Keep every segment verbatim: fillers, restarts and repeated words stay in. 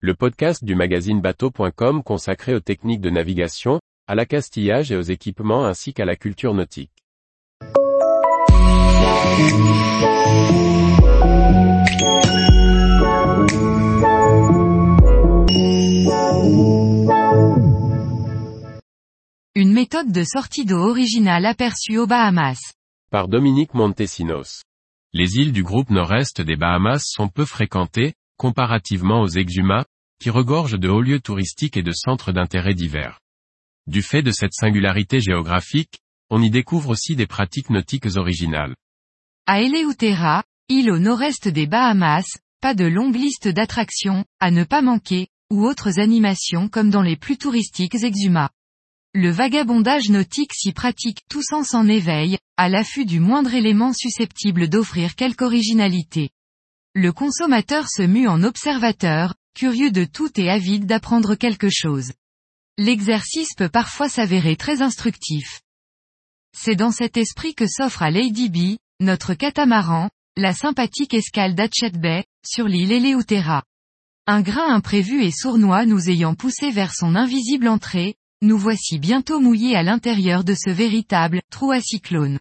le podcast du magazine bateaux point com consacré aux techniques de navigation, à l'accastillage et aux équipements ainsi qu'à la culture nautique. Une méthode de sortie d'eau originale aperçue aux Bahamas. Par Dominique Montesinos. Les îles du groupe nord-est des Bahamas sont peu fréquentées, comparativement aux Exumas, qui regorgent de hauts lieux touristiques et de centres d'intérêt divers. Du fait de cette singularité géographique, on y découvre aussi des pratiques nautiques originales. À Eleuthera, île au nord-est des Bahamas, pas de longue liste d'attractions, à ne pas manquer, ou autres animations comme dans les plus touristiques Exumas. Le vagabondage nautique s'y pratique, tout sens en éveil, à l'affût du moindre élément susceptible d'offrir quelque originalité. Le consommateur se mue en observateur, curieux de tout et avide d'apprendre quelque chose. L'exercice peut parfois s'avérer très instructif. C'est dans cet esprit que s'offre à Lady Bee, notre catamaran, la sympathique escale d'Hatchet Bay, sur l'île Eleuthera. Un grain imprévu et sournois nous ayant poussé vers son invisible entrée, nous voici bientôt mouillés à l'intérieur de ce véritable « trou à cyclone ».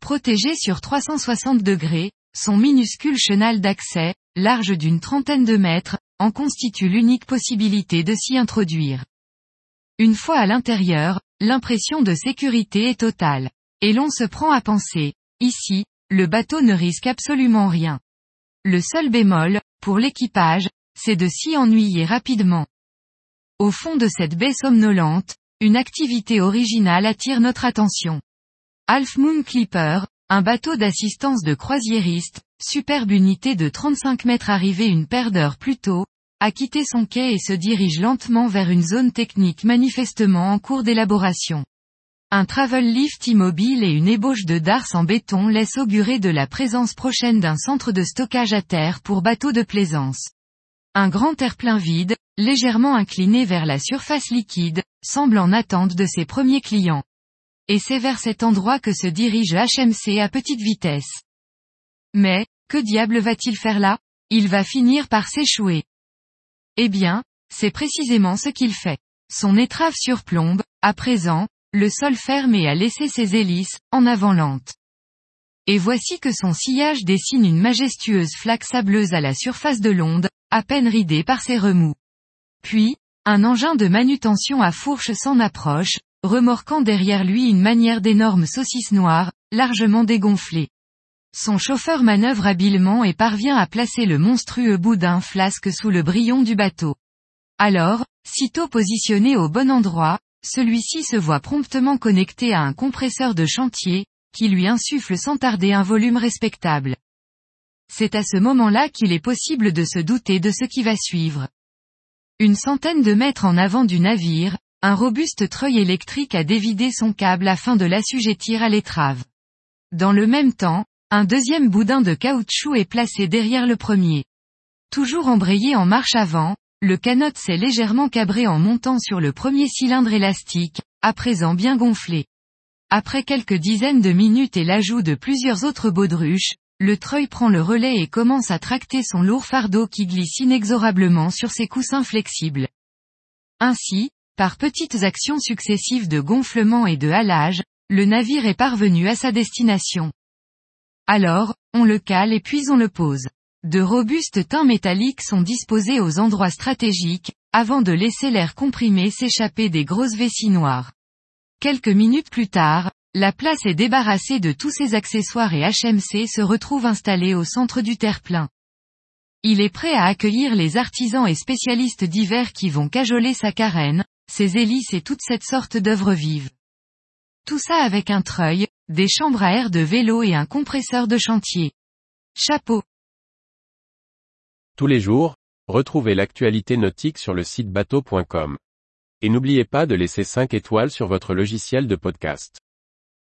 Protégé sur trois cent soixante degrés, son minuscule chenal d'accès, large d'une trentaine de mètres, en constitue l'unique possibilité de s'y introduire. Une fois à l'intérieur, l'impression de sécurité est totale. Et l'on se prend à penser, ici, le bateau ne risque absolument rien. Le seul bémol, pour l'équipage, c'est de s'y ennuyer rapidement. Au fond de cette baie somnolente, une activité originale attire notre attention. Half Moon Clipper, un bateau d'assistance de croisiériste, superbe unité de trente-cinq mètres arrivée une paire d'heures plus tôt, a quitté son quai et se dirige lentement vers une zone technique manifestement en cours d'élaboration. Un travel lift immobile et une ébauche de darse en béton laissent augurer de la présence prochaine d'un centre de stockage à terre pour bateaux de plaisance. Un grand aire-plein vide, légèrement incliné vers la surface liquide, semble en attente de ses premiers clients. Et c'est vers cet endroit que se dirige H M C à petite vitesse. Mais, que diable va-t-il faire là? Il va finir par s'échouer. Eh bien, c'est précisément ce qu'il fait. Son étrave surplombe, à présent, le sol ferme et a laissé ses hélices, en avant lentes. Et voici que son sillage dessine une majestueuse flaque sableuse à la surface de l'onde, à peine ridée par ses remous. Puis, un engin de manutention à fourche s'en approche, remorquant derrière lui une manière d'énorme saucisse noire, largement dégonflée. Son chauffeur manœuvre habilement et parvient à placer le monstrueux bout d'un flasque sous le brillon du bateau. Alors, sitôt positionné au bon endroit, celui-ci se voit promptement connecté à un compresseur de chantier, qui lui insuffle sans tarder un volume respectable. C'est à ce moment-là qu'il est possible de se douter de ce qui va suivre. Une centaine de mètres en avant du navire, un robuste treuil électrique a dévidé son câble afin de l'assujettir à l'étrave. Dans le même temps, un deuxième boudin de caoutchouc est placé derrière le premier. Toujours embrayé en marche avant, le canot s'est légèrement cabré en montant sur le premier cylindre élastique, à présent bien gonflé. Après quelques dizaines de minutes et l'ajout de plusieurs autres baudruches, le treuil prend le relais et commence à tracter son lourd fardeau qui glisse inexorablement sur ses coussins flexibles. Ainsi, par petites actions successives de gonflement et de halage, le navire est parvenu à sa destination. Alors, on le cale et puis on le pose. De robustes teints métalliques sont disposés aux endroits stratégiques, avant de laisser l'air comprimé s'échapper des grosses vessies noires. Quelques minutes plus tard, la place est débarrassée de tous ses accessoires et H M C se retrouve installé au centre du terre-plein. Il est prêt à accueillir les artisans et spécialistes divers qui vont cajoler sa carène, ses hélices et toute cette sorte d'œuvres vives. Tout ça avec un treuil, des chambres à air de vélo et un compresseur de chantier. Chapeau! Tous les jours, retrouvez l'actualité nautique sur le site bateaux point com. Et n'oubliez pas de laisser cinq étoiles sur votre logiciel de podcast.